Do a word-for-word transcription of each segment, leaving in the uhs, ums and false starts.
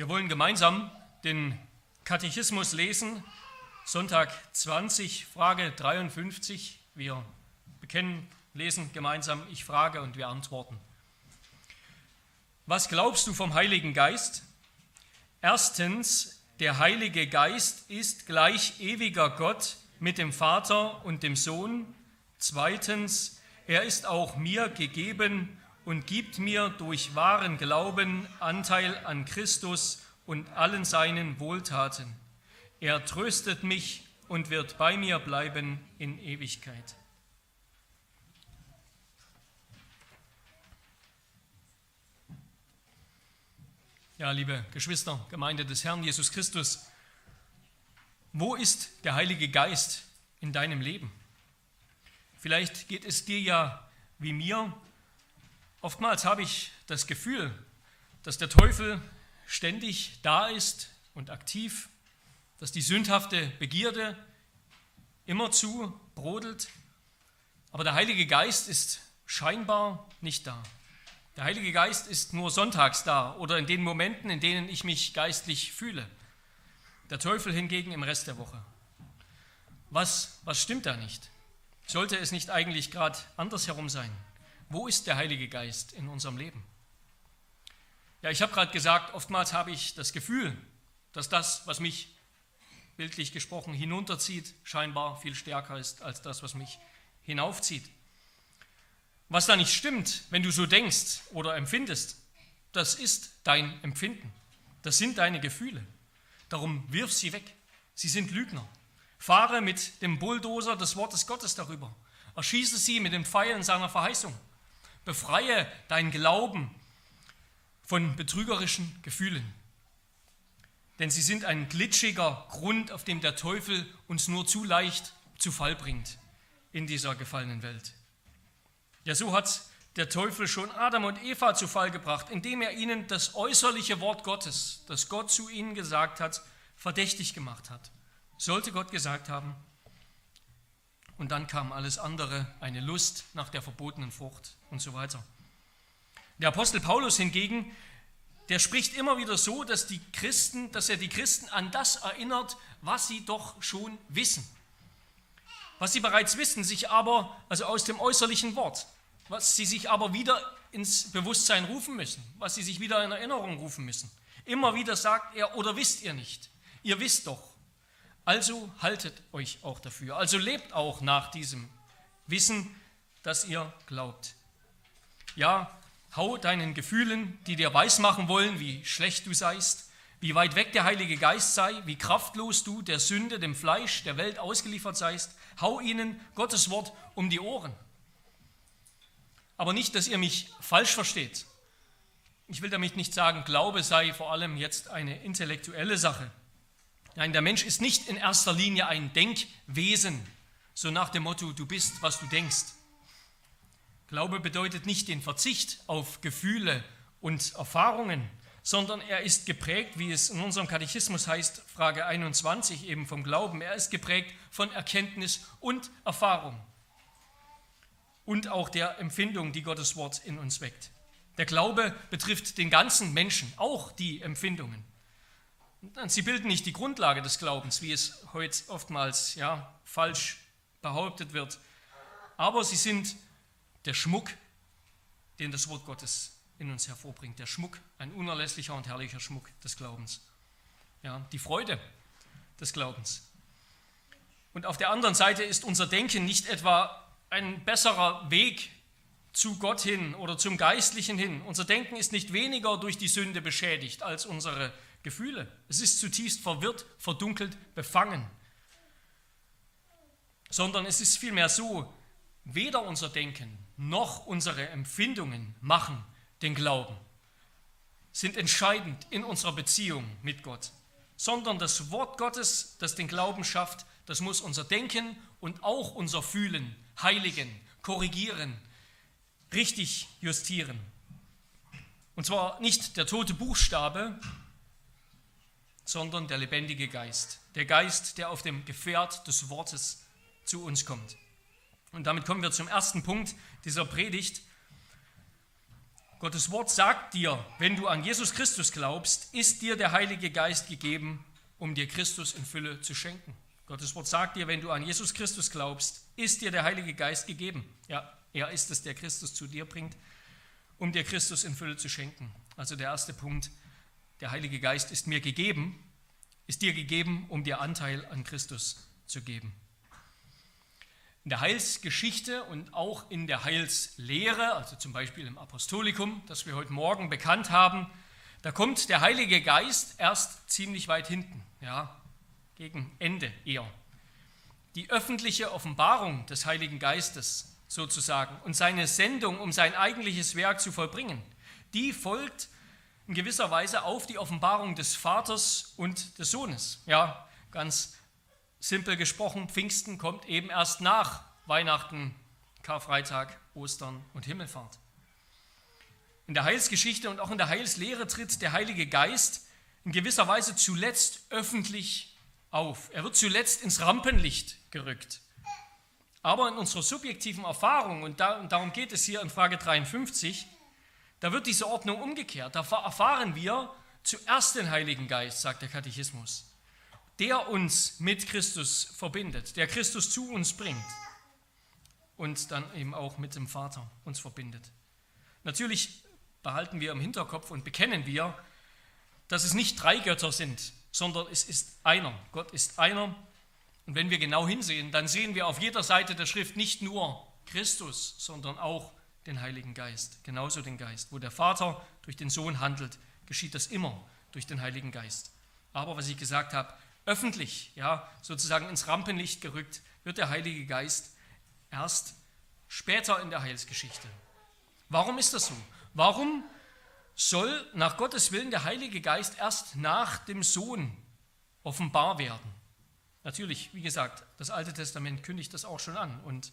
Wir wollen gemeinsam den Katechismus lesen, Sonntag zwanzig, Frage dreiundfünfzig. Wir bekennen, lesen gemeinsam, ich frage und wir antworten. Was glaubst du vom Heiligen Geist? Erstens, der Heilige Geist ist gleich ewiger Gott mit dem Vater und dem Sohn. Zweitens, er ist auch mir gegeben und gibt mir durch wahren Glauben Anteil an Christus und allen seinen Wohltaten. Er tröstet mich und wird bei mir bleiben in Ewigkeit. Ja, liebe Geschwister, Gemeinde des Herrn Jesus Christus, wo ist der Heilige Geist in deinem Leben? Vielleicht geht es dir ja wie mir. Oftmals habe ich das Gefühl, dass der Teufel ständig da ist und aktiv, dass die sündhafte Begierde immerzu brodelt, aber der Heilige Geist ist scheinbar nicht da. Der Heilige Geist ist nur sonntags da oder in den Momenten, in denen ich mich geistlich fühle. Der Teufel hingegen im Rest der Woche. Was, was stimmt da nicht? Sollte es nicht eigentlich gerade andersherum sein? Wo ist der Heilige Geist in unserem Leben? Ja, ich habe gerade gesagt, oftmals habe ich das Gefühl, dass das, was mich bildlich gesprochen hinunterzieht, scheinbar viel stärker ist als das, was mich hinaufzieht. Was da nicht stimmt, wenn du so denkst oder empfindest, das ist dein Empfinden. Das sind deine Gefühle. Darum wirf sie weg. Sie sind Lügner. Fahre mit dem Bulldozer des Wortes Gottes darüber. Erschieße sie mit dem Pfeilen seiner Verheißung. Befreie dein Glauben von betrügerischen Gefühlen. Denn sie sind ein glitschiger Grund, auf dem der Teufel uns nur zu leicht zu Fall bringt in dieser gefallenen Welt. Ja, so hat der Teufel schon Adam und Eva zu Fall gebracht, indem er ihnen das äußerliche Wort Gottes, das Gott zu ihnen gesagt hat, verdächtig gemacht hat. Sollte Gott gesagt haben. Und dann kam alles andere, eine Lust nach der verbotenen Frucht und so weiter. Der Apostel Paulus hingegen, der spricht immer wieder so, dass die Christen, dass er die Christen an das erinnert, was sie doch schon wissen. Was sie bereits wissen, sich aber, also aus dem äußerlichen Wort, was sie sich aber wieder ins Bewusstsein rufen müssen, was sie sich wieder in Erinnerung rufen müssen. Immer wieder sagt er, oder wisst ihr nicht, ihr wisst doch, also haltet euch auch dafür, also lebt auch nach diesem Wissen, das ihr glaubt. Ja, hau deinen Gefühlen, die dir weismachen wollen, wie schlecht du seist, wie weit weg der Heilige Geist sei, wie kraftlos du der Sünde, dem Fleisch, der Welt ausgeliefert seist, hau ihnen Gottes Wort um die Ohren. Aber nicht, dass ihr mich falsch versteht. Ich will damit nicht sagen, Glaube sei vor allem jetzt eine intellektuelle Sache. Nein, der Mensch ist nicht in erster Linie ein Denkwesen, so nach dem Motto, du bist, was du denkst. Glaube bedeutet nicht den Verzicht auf Gefühle und Erfahrungen, sondern er ist geprägt, wie es in unserem Katechismus heißt, Frage einundzwanzig eben vom Glauben, er ist geprägt von Erkenntnis und Erfahrung und auch der Empfindung, die Gottes Wort in uns weckt. Der Glaube betrifft den ganzen Menschen, auch die Empfindungen. Sie bilden nicht die Grundlage des Glaubens, wie es heute oftmals ja, falsch behauptet wird, aber sie sind der Schmuck, den das Wort Gottes in uns hervorbringt, der Schmuck, ein unerlässlicher und herrlicher Schmuck des Glaubens. Ja, die Freude des Glaubens. Und auf der anderen Seite ist unser Denken nicht etwa ein besserer Weg zu Gott hin oder zum Geistlichen hin. Unser Denken ist nicht weniger durch die Sünde beschädigt als unsere Gefühle. Es ist zutiefst verwirrt, verdunkelt, befangen. Sondern es ist vielmehr so, weder unser Denken noch unsere Empfindungen machen den Glauben, sind entscheidend in unserer Beziehung mit Gott, sondern das Wort Gottes, das den Glauben schafft, das muss unser Denken und auch unser Fühlen heiligen, korrigieren, richtig justieren. Und zwar nicht der tote Buchstabe, sondern der lebendige Geist. Der Geist, der auf dem Gefährt des Wortes zu uns kommt. Und damit kommen wir zum ersten Punkt dieser Predigt. Gottes Wort sagt dir, wenn du an Jesus Christus glaubst, ist dir der Heilige Geist gegeben, um dir Christus in Fülle zu schenken. Gottes Wort sagt dir, wenn du an Jesus Christus glaubst, ist dir der Heilige Geist gegeben. Ja, er ist es, der Christus zu dir bringt, um dir Christus in Fülle zu schenken. Also der erste Punkt, der Heilige Geist ist mir gegeben, ist dir gegeben, um dir Anteil an Christus zu geben. In der Heilsgeschichte und auch in der Heilslehre, also zum Beispiel im Apostolikum, das wir heute Morgen bekannt haben, da kommt der Heilige Geist erst ziemlich weit hinten, ja, gegen Ende eher. Die öffentliche Offenbarung des Heiligen Geistes sozusagen und seine Sendung, um sein eigentliches Werk zu vollbringen, die folgt in gewisser Weise auf die Offenbarung des Vaters und des Sohnes, ja, ganz simpel gesprochen, Pfingsten kommt eben erst nach Weihnachten, Karfreitag, Ostern und Himmelfahrt. In der Heilsgeschichte und auch in der Heilslehre tritt der Heilige Geist in gewisser Weise zuletzt öffentlich auf. Er wird zuletzt ins Rampenlicht gerückt. Aber in unserer subjektiven Erfahrung, und darum geht es hier in Frage dreiundfünfzig, da wird diese Ordnung umgekehrt. Da erfahren wir zuerst den Heiligen Geist, sagt der Katechismus, der uns mit Christus verbindet, der Christus zu uns bringt und dann eben auch mit dem Vater uns verbindet. Natürlich behalten wir im Hinterkopf und bekennen wir, dass es nicht drei Götter sind, sondern es ist einer. Gott ist einer. Und wenn wir genau hinsehen, dann sehen wir auf jeder Seite der Schrift nicht nur Christus, sondern auch den Heiligen Geist, genauso den Geist. Wo der Vater durch den Sohn handelt, geschieht das immer durch den Heiligen Geist. Aber was ich gesagt habe, öffentlich, ja, sozusagen ins Rampenlicht gerückt, wird der Heilige Geist erst später in der Heilsgeschichte. Warum ist das so? Warum soll nach Gottes Willen der Heilige Geist erst nach dem Sohn offenbar werden? Natürlich, wie gesagt, das Alte Testament kündigt das auch schon an. Und,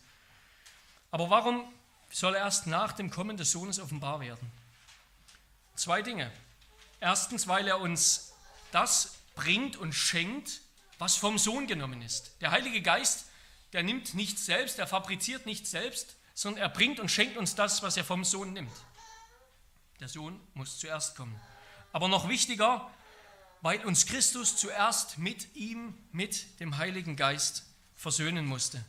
aber warum soll er erst nach dem Kommen des Sohnes offenbar werden? Zwei Dinge. Erstens, weil er uns das bringt und schenkt, was vom Sohn genommen ist. Der Heilige Geist, der nimmt nichts selbst, der fabriziert nichts selbst, sondern er bringt und schenkt uns das, was er vom Sohn nimmt. Der Sohn muss zuerst kommen. Aber noch wichtiger, weil uns Christus zuerst mit ihm, mit dem Heiligen Geist versöhnen musste.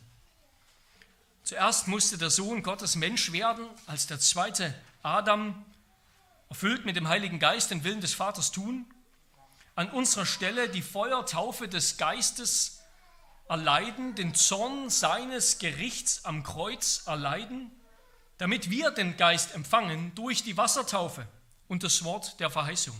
Zuerst musste der Sohn Gottes Mensch werden, als der zweite Adam, erfüllt mit dem Heiligen Geist, den Willen des Vaters tun, an unserer Stelle die Feuertaufe des Geistes erleiden, den Zorn seines Gerichts am Kreuz erleiden, damit wir den Geist empfangen durch die Wassertaufe und das Wort der Verheißung.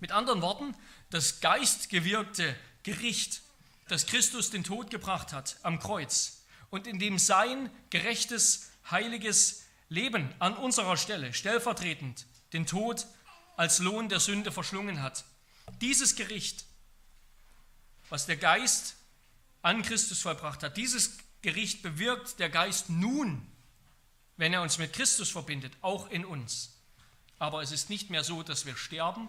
Mit anderen Worten, das geistgewirkte Gericht, das Christus den Tod gebracht hat am Kreuz und in dem sein gerechtes, heiliges Leben an unserer Stelle stellvertretend den Tod als Lohn der Sünde verschlungen hat. Dieses Gericht, was der Geist an Christus vollbracht hat, dieses Gericht bewirkt der Geist nun, wenn er uns mit Christus verbindet, auch in uns. Aber es ist nicht mehr so, dass wir sterben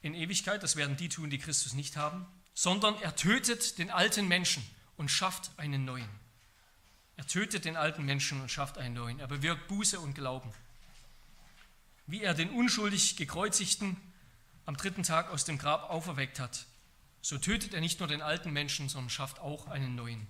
in Ewigkeit, das werden die tun, die Christus nicht haben, sondern er tötet den alten Menschen und schafft einen neuen. Er tötet den alten Menschen und schafft einen neuen. Er bewirkt Buße und Glauben. Wie er den unschuldig Gekreuzigten am dritten Tag aus dem Grab auferweckt hat, so tötet er nicht nur den alten Menschen, sondern schafft auch einen neuen.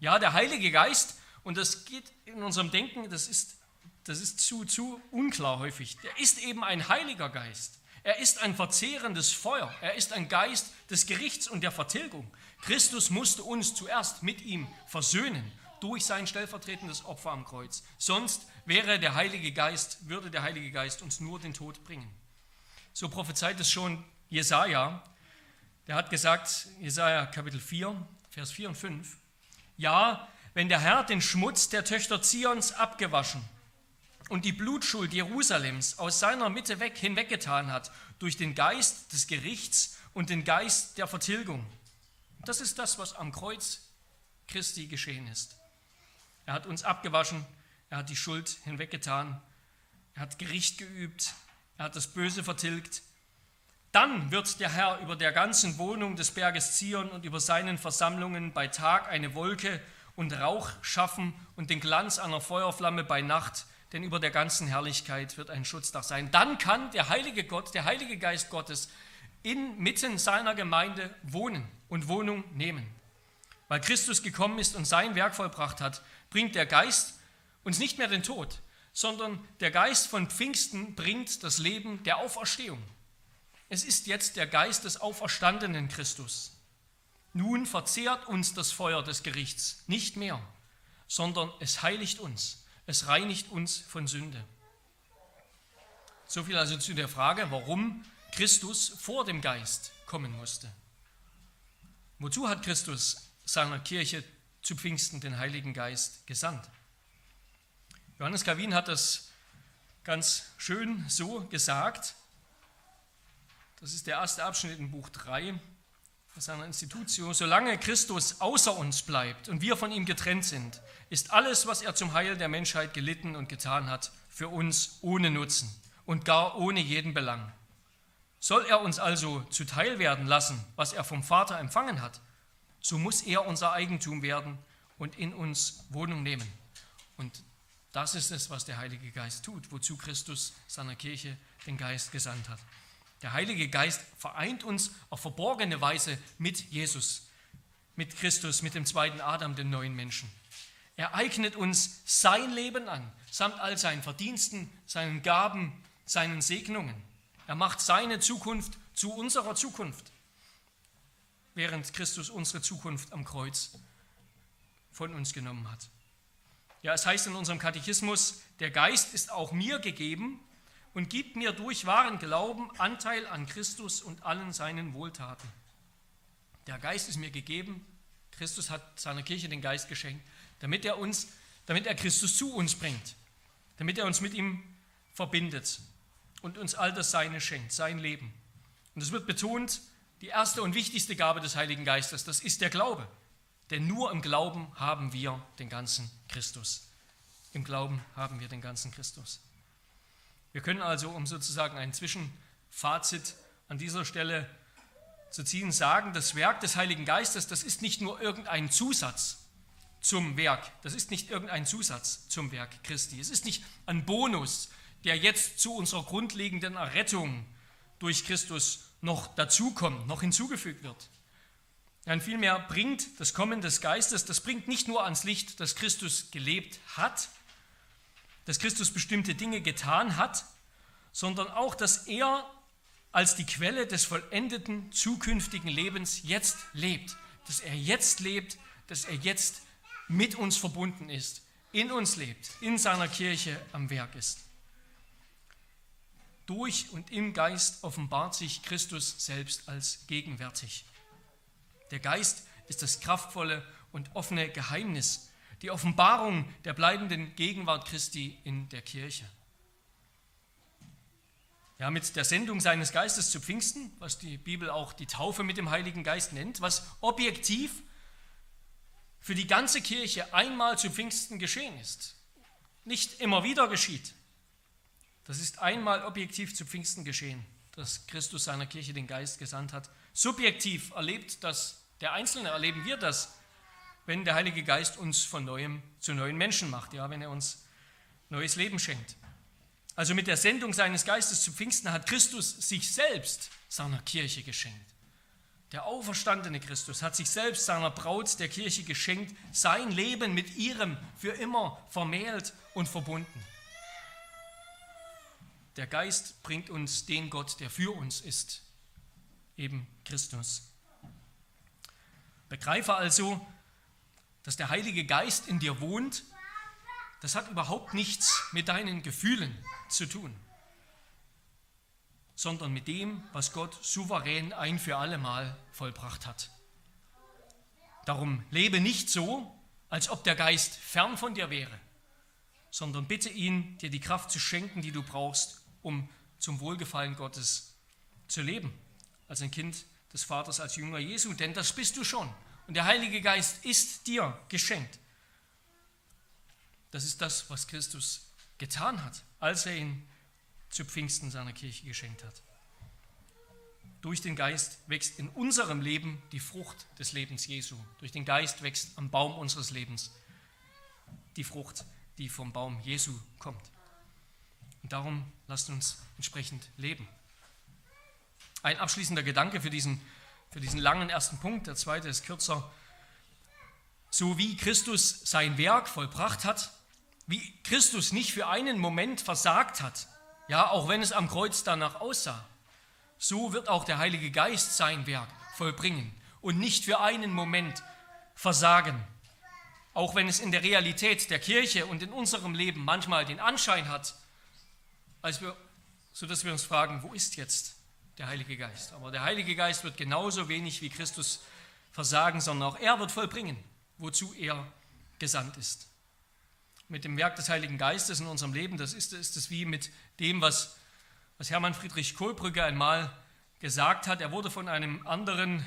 Ja, der Heilige Geist, und das geht in unserem Denken, das ist, das ist zu, zu unklar häufig, der ist eben ein heiliger Geist. Er ist ein verzehrendes Feuer, er ist ein Geist des Gerichts und der Vertilgung. Christus musste uns zuerst mit ihm versöhnen durch sein stellvertretendes Opfer am Kreuz. Sonst wäre der Heilige Geist, würde der Heilige Geist uns nur den Tod bringen. So prophezeit es schon Jesaja. Der hat gesagt, Jesaja Kapitel vier, Vers vier und fünf, ja, wenn der Herr den Schmutz der Töchter Zions abgewaschen und die Blutschuld Jerusalems aus seiner Mitte weg hinweggetan hat, durch den Geist des Gerichts und den Geist der Vertilgung. Das ist das, was am Kreuz Christi geschehen ist. Er hat uns abgewaschen, er hat die Schuld hinweggetan, er hat Gericht geübt, er hat das Böse vertilgt. Dann wird der Herr über der ganzen Wohnung des Berges Zion und über seinen Versammlungen bei Tag eine Wolke und Rauch schaffen und den Glanz einer Feuerflamme bei Nacht, denn über der ganzen Herrlichkeit wird ein Schutzdach sein. Dann kann der heilige Gott, der Heilige Geist Gottes, inmitten seiner Gemeinde wohnen und Wohnung nehmen. Weil Christus gekommen ist und sein Werk vollbracht hat, bringt der Geist uns nicht mehr den Tod, sondern der Geist von Pfingsten bringt das Leben der Auferstehung. Es ist jetzt der Geist des auferstandenen Christus. Nun verzehrt uns das Feuer des Gerichts nicht mehr, sondern es heiligt uns, es reinigt uns von Sünde. So viel also zu der Frage, warum Christus vor dem Geist kommen musste. Wozu hat Christus seiner Kirche zu Pfingsten den Heiligen Geist gesandt? Johannes Calvin hat das ganz schön so gesagt. Das ist der erste Abschnitt in Buch drei aus seiner Institutio. Solange Christus außer uns bleibt und wir von ihm getrennt sind, ist alles, was er zum Heil der Menschheit gelitten und getan hat, für uns ohne Nutzen und gar ohne jeden Belang. Soll er uns also zuteil werden lassen, was er vom Vater empfangen hat, so muss er unser Eigentum werden und in uns Wohnung nehmen. Und das ist es, was der Heilige Geist tut, wozu Christus seiner Kirche den Geist gesandt hat. Der Heilige Geist vereint uns auf verborgene Weise mit Jesus, mit Christus, mit dem zweiten Adam, dem neuen Menschen. Er eignet uns sein Leben an, samt all seinen Verdiensten, seinen Gaben, seinen Segnungen. Er macht seine Zukunft zu unserer Zukunft, während Christus unsere Zukunft am Kreuz von uns genommen hat. Ja, es heißt in unserem Katechismus, der Geist ist auch mir gegeben und gibt mir durch wahren Glauben Anteil an Christus und allen seinen Wohltaten. Der Geist ist mir gegeben, Christus hat seiner Kirche den Geist geschenkt, damit er uns, damit er Christus zu uns bringt, damit er uns mit ihm verbindet und uns all das Seine schenkt, sein Leben. Und es wird betont, die erste und wichtigste Gabe des Heiligen Geistes, das ist der Glaube. Denn nur im Glauben haben wir den ganzen Christus. Im Glauben haben wir den ganzen Christus. Wir können also, um sozusagen ein Zwischenfazit an dieser Stelle zu ziehen, sagen, das Werk des Heiligen Geistes, das ist nicht nur irgendein Zusatz zum Werk. Das ist nicht irgendein Zusatz zum Werk Christi. Es ist nicht ein Bonus, der jetzt zu unserer grundlegenden Errettung durch Christus noch dazukommt, noch hinzugefügt wird. Dann vielmehr bringt das Kommen des Geistes, das bringt nicht nur ans Licht, dass Christus gelebt hat, dass Christus bestimmte Dinge getan hat, sondern auch, dass er als die Quelle des vollendeten zukünftigen Lebens jetzt lebt. Dass er jetzt lebt, dass er jetzt mit uns verbunden ist, in uns lebt, in seiner Kirche am Werk ist. Durch und im Geist offenbart sich Christus selbst als gegenwärtig. Der Geist ist das kraftvolle und offene Geheimnis, die Offenbarung der bleibenden Gegenwart Christi in der Kirche. Ja, mit der Sendung seines Geistes zu Pfingsten, was die Bibel auch die Taufe mit dem Heiligen Geist nennt, was objektiv für die ganze Kirche einmal zu Pfingsten geschehen ist, nicht immer wieder geschieht. Das ist einmal objektiv zu Pfingsten geschehen, dass Christus seiner Kirche den Geist gesandt hat. Subjektiv erlebt das, der Einzelne erleben wir das, wenn der Heilige Geist uns von Neuem zu neuen Menschen macht, ja, wenn er uns neues Leben schenkt. Also mit der Sendung seines Geistes zu Pfingsten hat Christus sich selbst seiner Kirche geschenkt. Der auferstandene Christus hat sich selbst seiner Braut der Kirche geschenkt, sein Leben mit ihrem für immer vermählt und verbunden. Der Geist bringt uns den Gott, der für uns ist, eben Christus. Begreife also, dass der Heilige Geist in dir wohnt, das hat überhaupt nichts mit deinen Gefühlen zu tun, sondern mit dem, was Gott souverän ein für alle Mal vollbracht hat. Darum lebe nicht so, als ob der Geist fern von dir wäre, sondern bitte ihn, dir die Kraft zu schenken, die du brauchst, um zum Wohlgefallen Gottes zu leben, als ein Kind des Vaters, als Jünger Jesu, denn das bist du schon. Und der Heilige Geist ist dir geschenkt. Das ist das, was Christus getan hat, als er ihn zu Pfingsten seiner Kirche geschenkt hat. durch den Geist wächst in unserem Leben die Frucht des Lebens Jesu. Durch den Geist wächst am Baum unseres Lebens die Frucht, die vom Baum Jesu kommt. Und darum lasst uns entsprechend leben. Ein abschließender Gedanke für diesen, für diesen langen ersten Punkt, der zweite ist kürzer. So wie Christus sein Werk vollbracht hat, wie Christus nicht für einen Moment versagt hat, ja, auch wenn es am Kreuz danach aussah, so wird auch der Heilige Geist sein Werk vollbringen und nicht für einen Moment versagen. Auch wenn es in der Realität der Kirche und in unserem Leben manchmal den Anschein hat, als wir, sodass wir uns fragen, wo ist jetzt der Heilige Geist? Aber der Heilige Geist wird genauso wenig wie Christus versagen, sondern auch er wird vollbringen, wozu er gesandt ist. Mit dem Werk des Heiligen Geistes in unserem Leben, das ist, ist es wie mit dem, was, was Hermann Friedrich Kohlbrügge einmal gesagt hat. Er wurde von einem anderen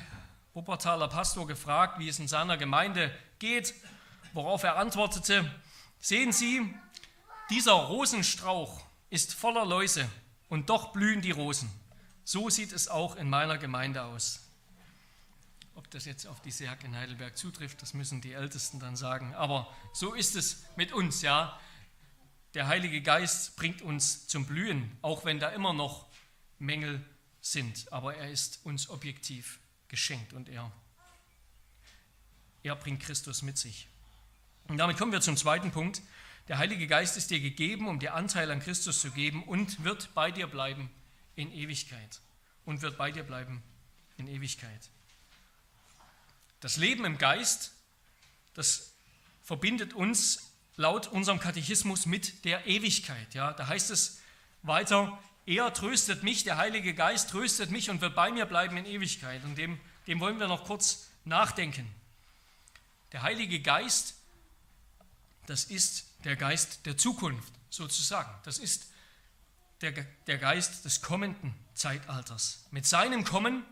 Wuppertaler Pastor gefragt, wie es in seiner Gemeinde geht, worauf er antwortete: Sehen Sie, dieser Rosenstrauch ist voller Läuse und doch blühen die Rosen. So sieht es auch in meiner Gemeinde aus. Ob das jetzt auf die Serg in Heidelberg zutrifft, das müssen die Ältesten dann sagen. Aber so ist es mit uns, ja. Der Heilige Geist bringt uns zum Blühen, auch wenn da immer noch Mängel sind. Aber er ist uns objektiv geschenkt und er, er bringt Christus mit sich. Und damit kommen wir zum zweiten Punkt. Der Heilige Geist ist dir gegeben, um dir Anteil an Christus zu geben und wird bei dir bleiben in Ewigkeit. Und wird bei dir bleiben in Ewigkeit. Das Leben im Geist, das verbindet uns laut unserem Katechismus mit der Ewigkeit. Ja, da heißt es weiter, er tröstet mich, der Heilige Geist tröstet mich und wird bei mir bleiben in Ewigkeit. Und dem, dem wollen wir noch kurz nachdenken. Der Heilige Geist, das ist der Geist der Zukunft sozusagen. Das ist der, der Geist des kommenden Zeitalters. Mit seinem Kommen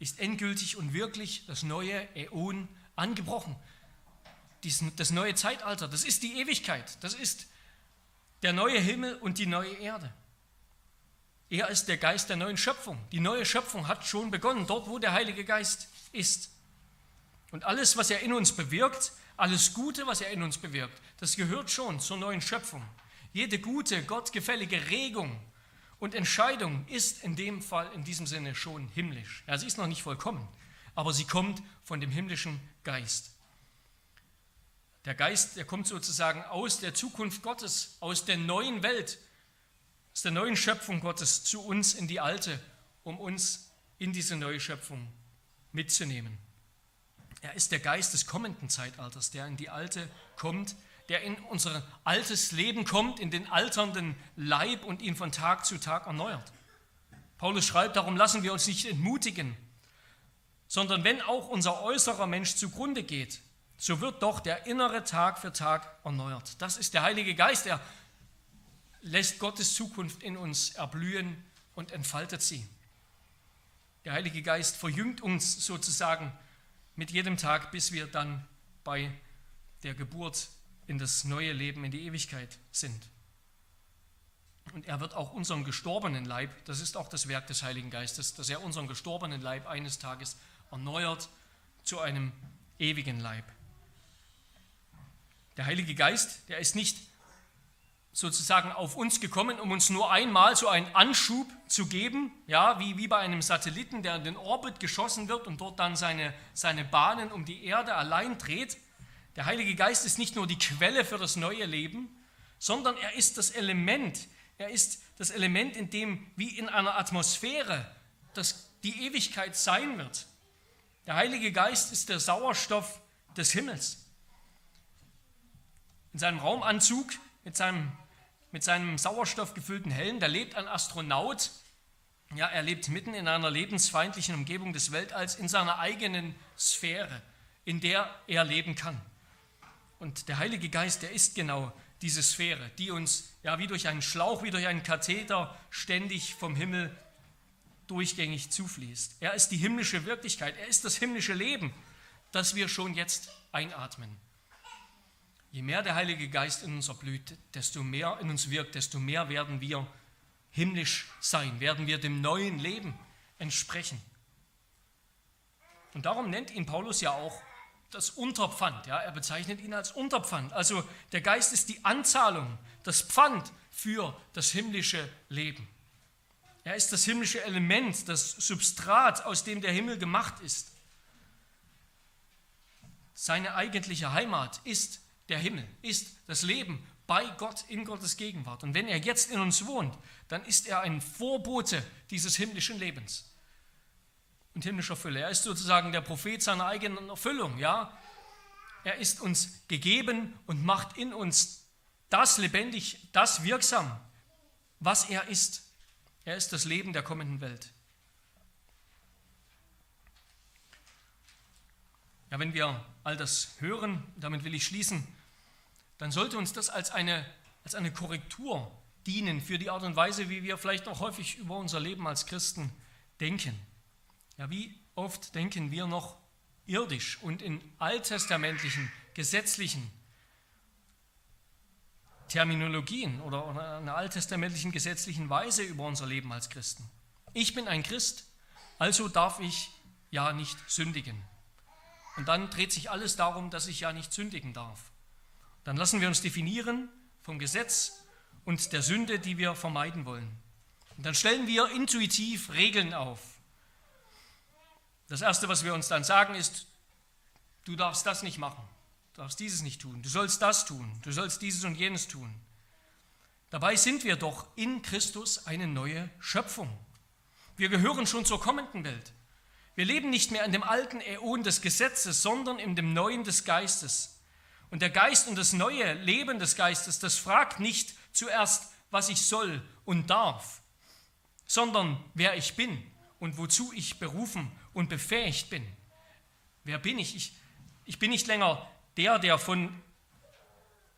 ist endgültig und wirklich das neue Äon angebrochen. Dies, das neue Zeitalter, das ist die Ewigkeit, das ist der neue Himmel und die neue Erde. Er ist der Geist der neuen Schöpfung. Die neue Schöpfung hat schon begonnen, dort wo der Heilige Geist ist. Und alles, was er in uns bewirkt, alles Gute, was er in uns bewirkt, das gehört schon zur neuen Schöpfung. Jede gute, gottgefällige Regung und Entscheidung ist in dem Fall, in diesem Sinne schon himmlisch. Ja, sie ist noch nicht vollkommen, aber sie kommt von dem himmlischen Geist. Der Geist, der kommt sozusagen aus der Zukunft Gottes, aus der neuen Welt, aus der neuen Schöpfung Gottes zu uns in die alte, um uns in diese neue Schöpfung mitzunehmen. Er ist der Geist des kommenden Zeitalters, der in die alte kommt, der in unser altes Leben kommt, in den alternden Leib und ihn von Tag zu Tag erneuert. Paulus schreibt, darum lassen wir uns nicht entmutigen, sondern wenn auch unser äußerer Mensch zugrunde geht, so wird doch der innere Tag für Tag erneuert. Das ist der Heilige Geist, er lässt Gottes Zukunft in uns erblühen und entfaltet sie. Der Heilige Geist verjüngt uns sozusagen mit jedem Tag, bis wir dann bei der Geburt in das neue Leben, in die Ewigkeit sind. Und er wird auch unseren gestorbenen Leib, das ist auch das Werk des Heiligen Geistes, dass er unseren gestorbenen Leib eines Tages erneuert zu einem ewigen Leib. Der Heilige Geist, der ist nicht sozusagen auf uns gekommen, um uns nur einmal so einen Anschub zu geben, ja, wie, wie bei einem Satelliten, der in den Orbit geschossen wird und dort dann seine, seine Bahnen um die Erde allein dreht. Der Heilige Geist ist nicht nur die Quelle für das neue Leben, sondern er ist das Element. Er ist das Element, in dem wie in einer Atmosphäre das die Ewigkeit sein wird. Der Heilige Geist ist der Sauerstoff des Himmels. In seinem Raumanzug, mit seinem, mit seinem sauerstoffgefüllten Helm, da lebt ein Astronaut. Ja, er lebt mitten in einer lebensfeindlichen Umgebung des Weltalls, in seiner eigenen Sphäre, in der er leben kann. Und der Heilige Geist, der ist genau diese Sphäre, die uns ja wie durch einen Schlauch, wie durch einen Katheter ständig vom Himmel durchgängig zufließt. Er ist die himmlische Wirklichkeit, er ist das himmlische Leben, das wir schon jetzt einatmen. Je mehr der Heilige Geist in uns erblüht, desto mehr in uns wirkt, desto mehr werden wir himmlisch sein, werden wir dem neuen Leben, entsprechen. Und darum nennt ihn Paulus ja auch das Unterpfand. Ja? Er bezeichnet ihn als Unterpfand. Also der Geist ist die Anzahlung, das Pfand für das himmlische Leben. Er ist das himmlische Element, das Substrat, aus dem der Himmel gemacht ist. Seine eigentliche Heimat ist der Himmel, ist das Leben bei Gott in Gottes Gegenwart. Und wenn er jetzt in uns wohnt, dann ist er ein Vorbote dieses himmlischen Lebens und himmlischer Fülle. Er ist sozusagen der Prophet seiner eigenen Erfüllung. Ja? Er ist uns gegeben und macht in uns das lebendig, das wirksam, was er ist. Er ist das Leben der kommenden Welt. Ja, wenn wir all das hören, damit will ich schließen, dann sollte uns das als eine, als eine Korrektur dienen für die Art und Weise, wie wir vielleicht auch häufig über unser Leben als Christen denken. Ja, wie oft denken wir noch irdisch und in alttestamentlichen, gesetzlichen Terminologien oder in einer alttestamentlichen, gesetzlichen Weise über unser Leben als Christen. Ich bin ein Christ, also darf ich ja nicht sündigen. Und dann dreht sich alles darum, dass ich ja nicht sündigen darf. Dann lassen wir uns definieren vom Gesetz und der Sünde, die wir vermeiden wollen. Und dann stellen wir intuitiv Regeln auf. Das Erste, was wir uns dann sagen, ist, du darfst das nicht machen, du darfst dieses nicht tun, du sollst das tun, du sollst dieses und jenes tun. Dabei sind wir doch in Christus eine neue Schöpfung. Wir gehören schon zur kommenden Welt. Wir leben nicht mehr in dem alten Äon des Gesetzes, sondern in dem Neuen des Geistes. Und der Geist und das neue Leben des Geistes, das fragt nicht zuerst, was ich soll und darf, sondern wer ich bin und wozu ich berufen und befähigt bin. Wer bin ich? ich? Ich bin nicht länger der, der von,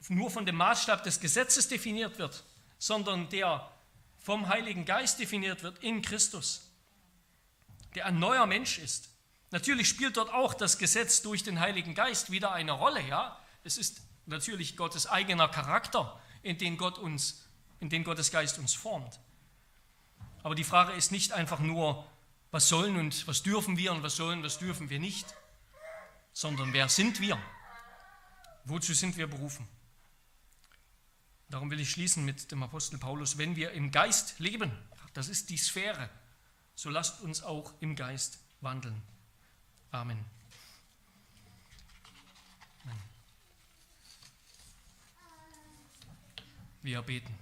nur von dem Maßstab des Gesetzes definiert wird, sondern der vom Heiligen Geist definiert wird in Christus, der ein neuer Mensch ist. Natürlich spielt dort auch das Gesetz durch den Heiligen Geist wieder eine Rolle. Ja? Es ist natürlich Gottes eigener Charakter, in den Gott uns, in den Gottes Geist uns formt. Aber die Frage ist nicht einfach nur, was sollen und was dürfen wir und was sollen, was dürfen wir nicht, sondern wer sind wir? Wozu sind wir berufen? Darum will ich schließen mit dem Apostel Paulus. Wenn wir im Geist leben, das ist die Sphäre, so lasst uns auch im Geist wandeln. Amen. Wir beten.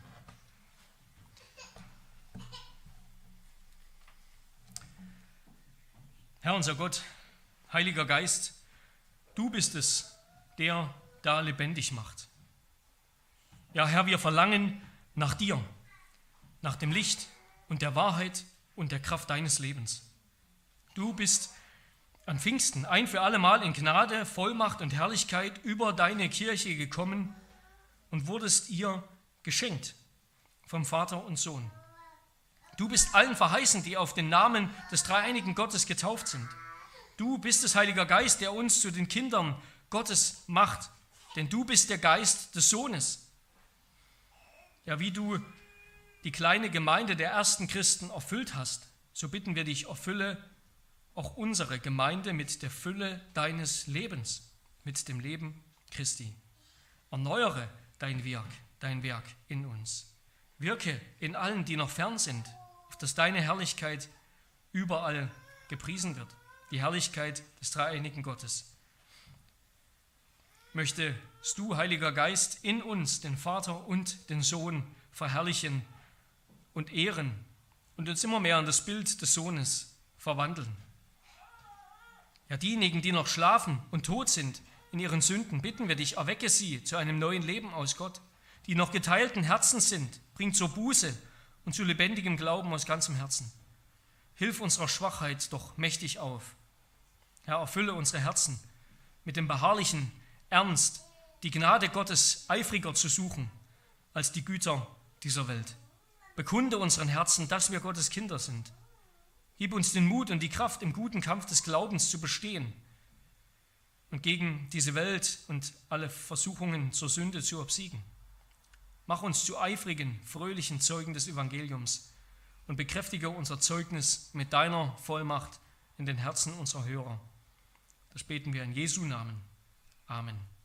Herr unser Gott, Heiliger Geist, du bist es, der da lebendig macht. Ja, Herr, wir verlangen nach dir, nach dem Licht und der Wahrheit und der Kraft deines Lebens. Du bist an Pfingsten ein für alle Mal in Gnade, Vollmacht und Herrlichkeit über deine Kirche gekommen und wurdest ihr geschenkt vom Vater und Sohn. Du bist allen verheißen, die auf den Namen des dreieinigen Gottes getauft sind. Du bist es, Heiliger Geist, der uns zu den Kindern Gottes macht, denn du bist der Geist des Sohnes. Ja, wie du die kleine Gemeinde der ersten Christen erfüllt hast, so bitten wir dich, erfülle auch unsere Gemeinde mit der Fülle deines Lebens, mit dem Leben Christi. Erneuere dein Werk, dein Werk in uns. Wirke in allen, die noch fern sind, dass deine Herrlichkeit überall gepriesen wird, die Herrlichkeit des dreieinigen Gottes. Möchtest du, Heiliger Geist, in uns den Vater und den Sohn verherrlichen und ehren und uns immer mehr an das Bild des Sohnes verwandeln. Ja, diejenigen, die noch schlafen und tot sind in ihren Sünden, bitten wir dich, erwecke sie zu einem neuen Leben aus Gott, die noch geteilten Herzens sind, bring zur Buße und zu lebendigem Glauben aus ganzem Herzen. Hilf unserer Schwachheit doch mächtig auf. Herr, erfülle unsere Herzen mit dem beharrlichen Ernst, die Gnade Gottes eifriger zu suchen als die Güter dieser Welt. Bekunde unseren Herzen, dass wir Gottes Kinder sind. Gib uns den Mut und die Kraft, im guten Kampf des Glaubens zu bestehen und gegen diese Welt und alle Versuchungen zur Sünde zu obsiegen. Mach uns zu eifrigen, fröhlichen Zeugen des Evangeliums und bekräftige unser Zeugnis mit deiner Vollmacht in den Herzen unserer Hörer. Das beten wir in Jesu Namen. Amen.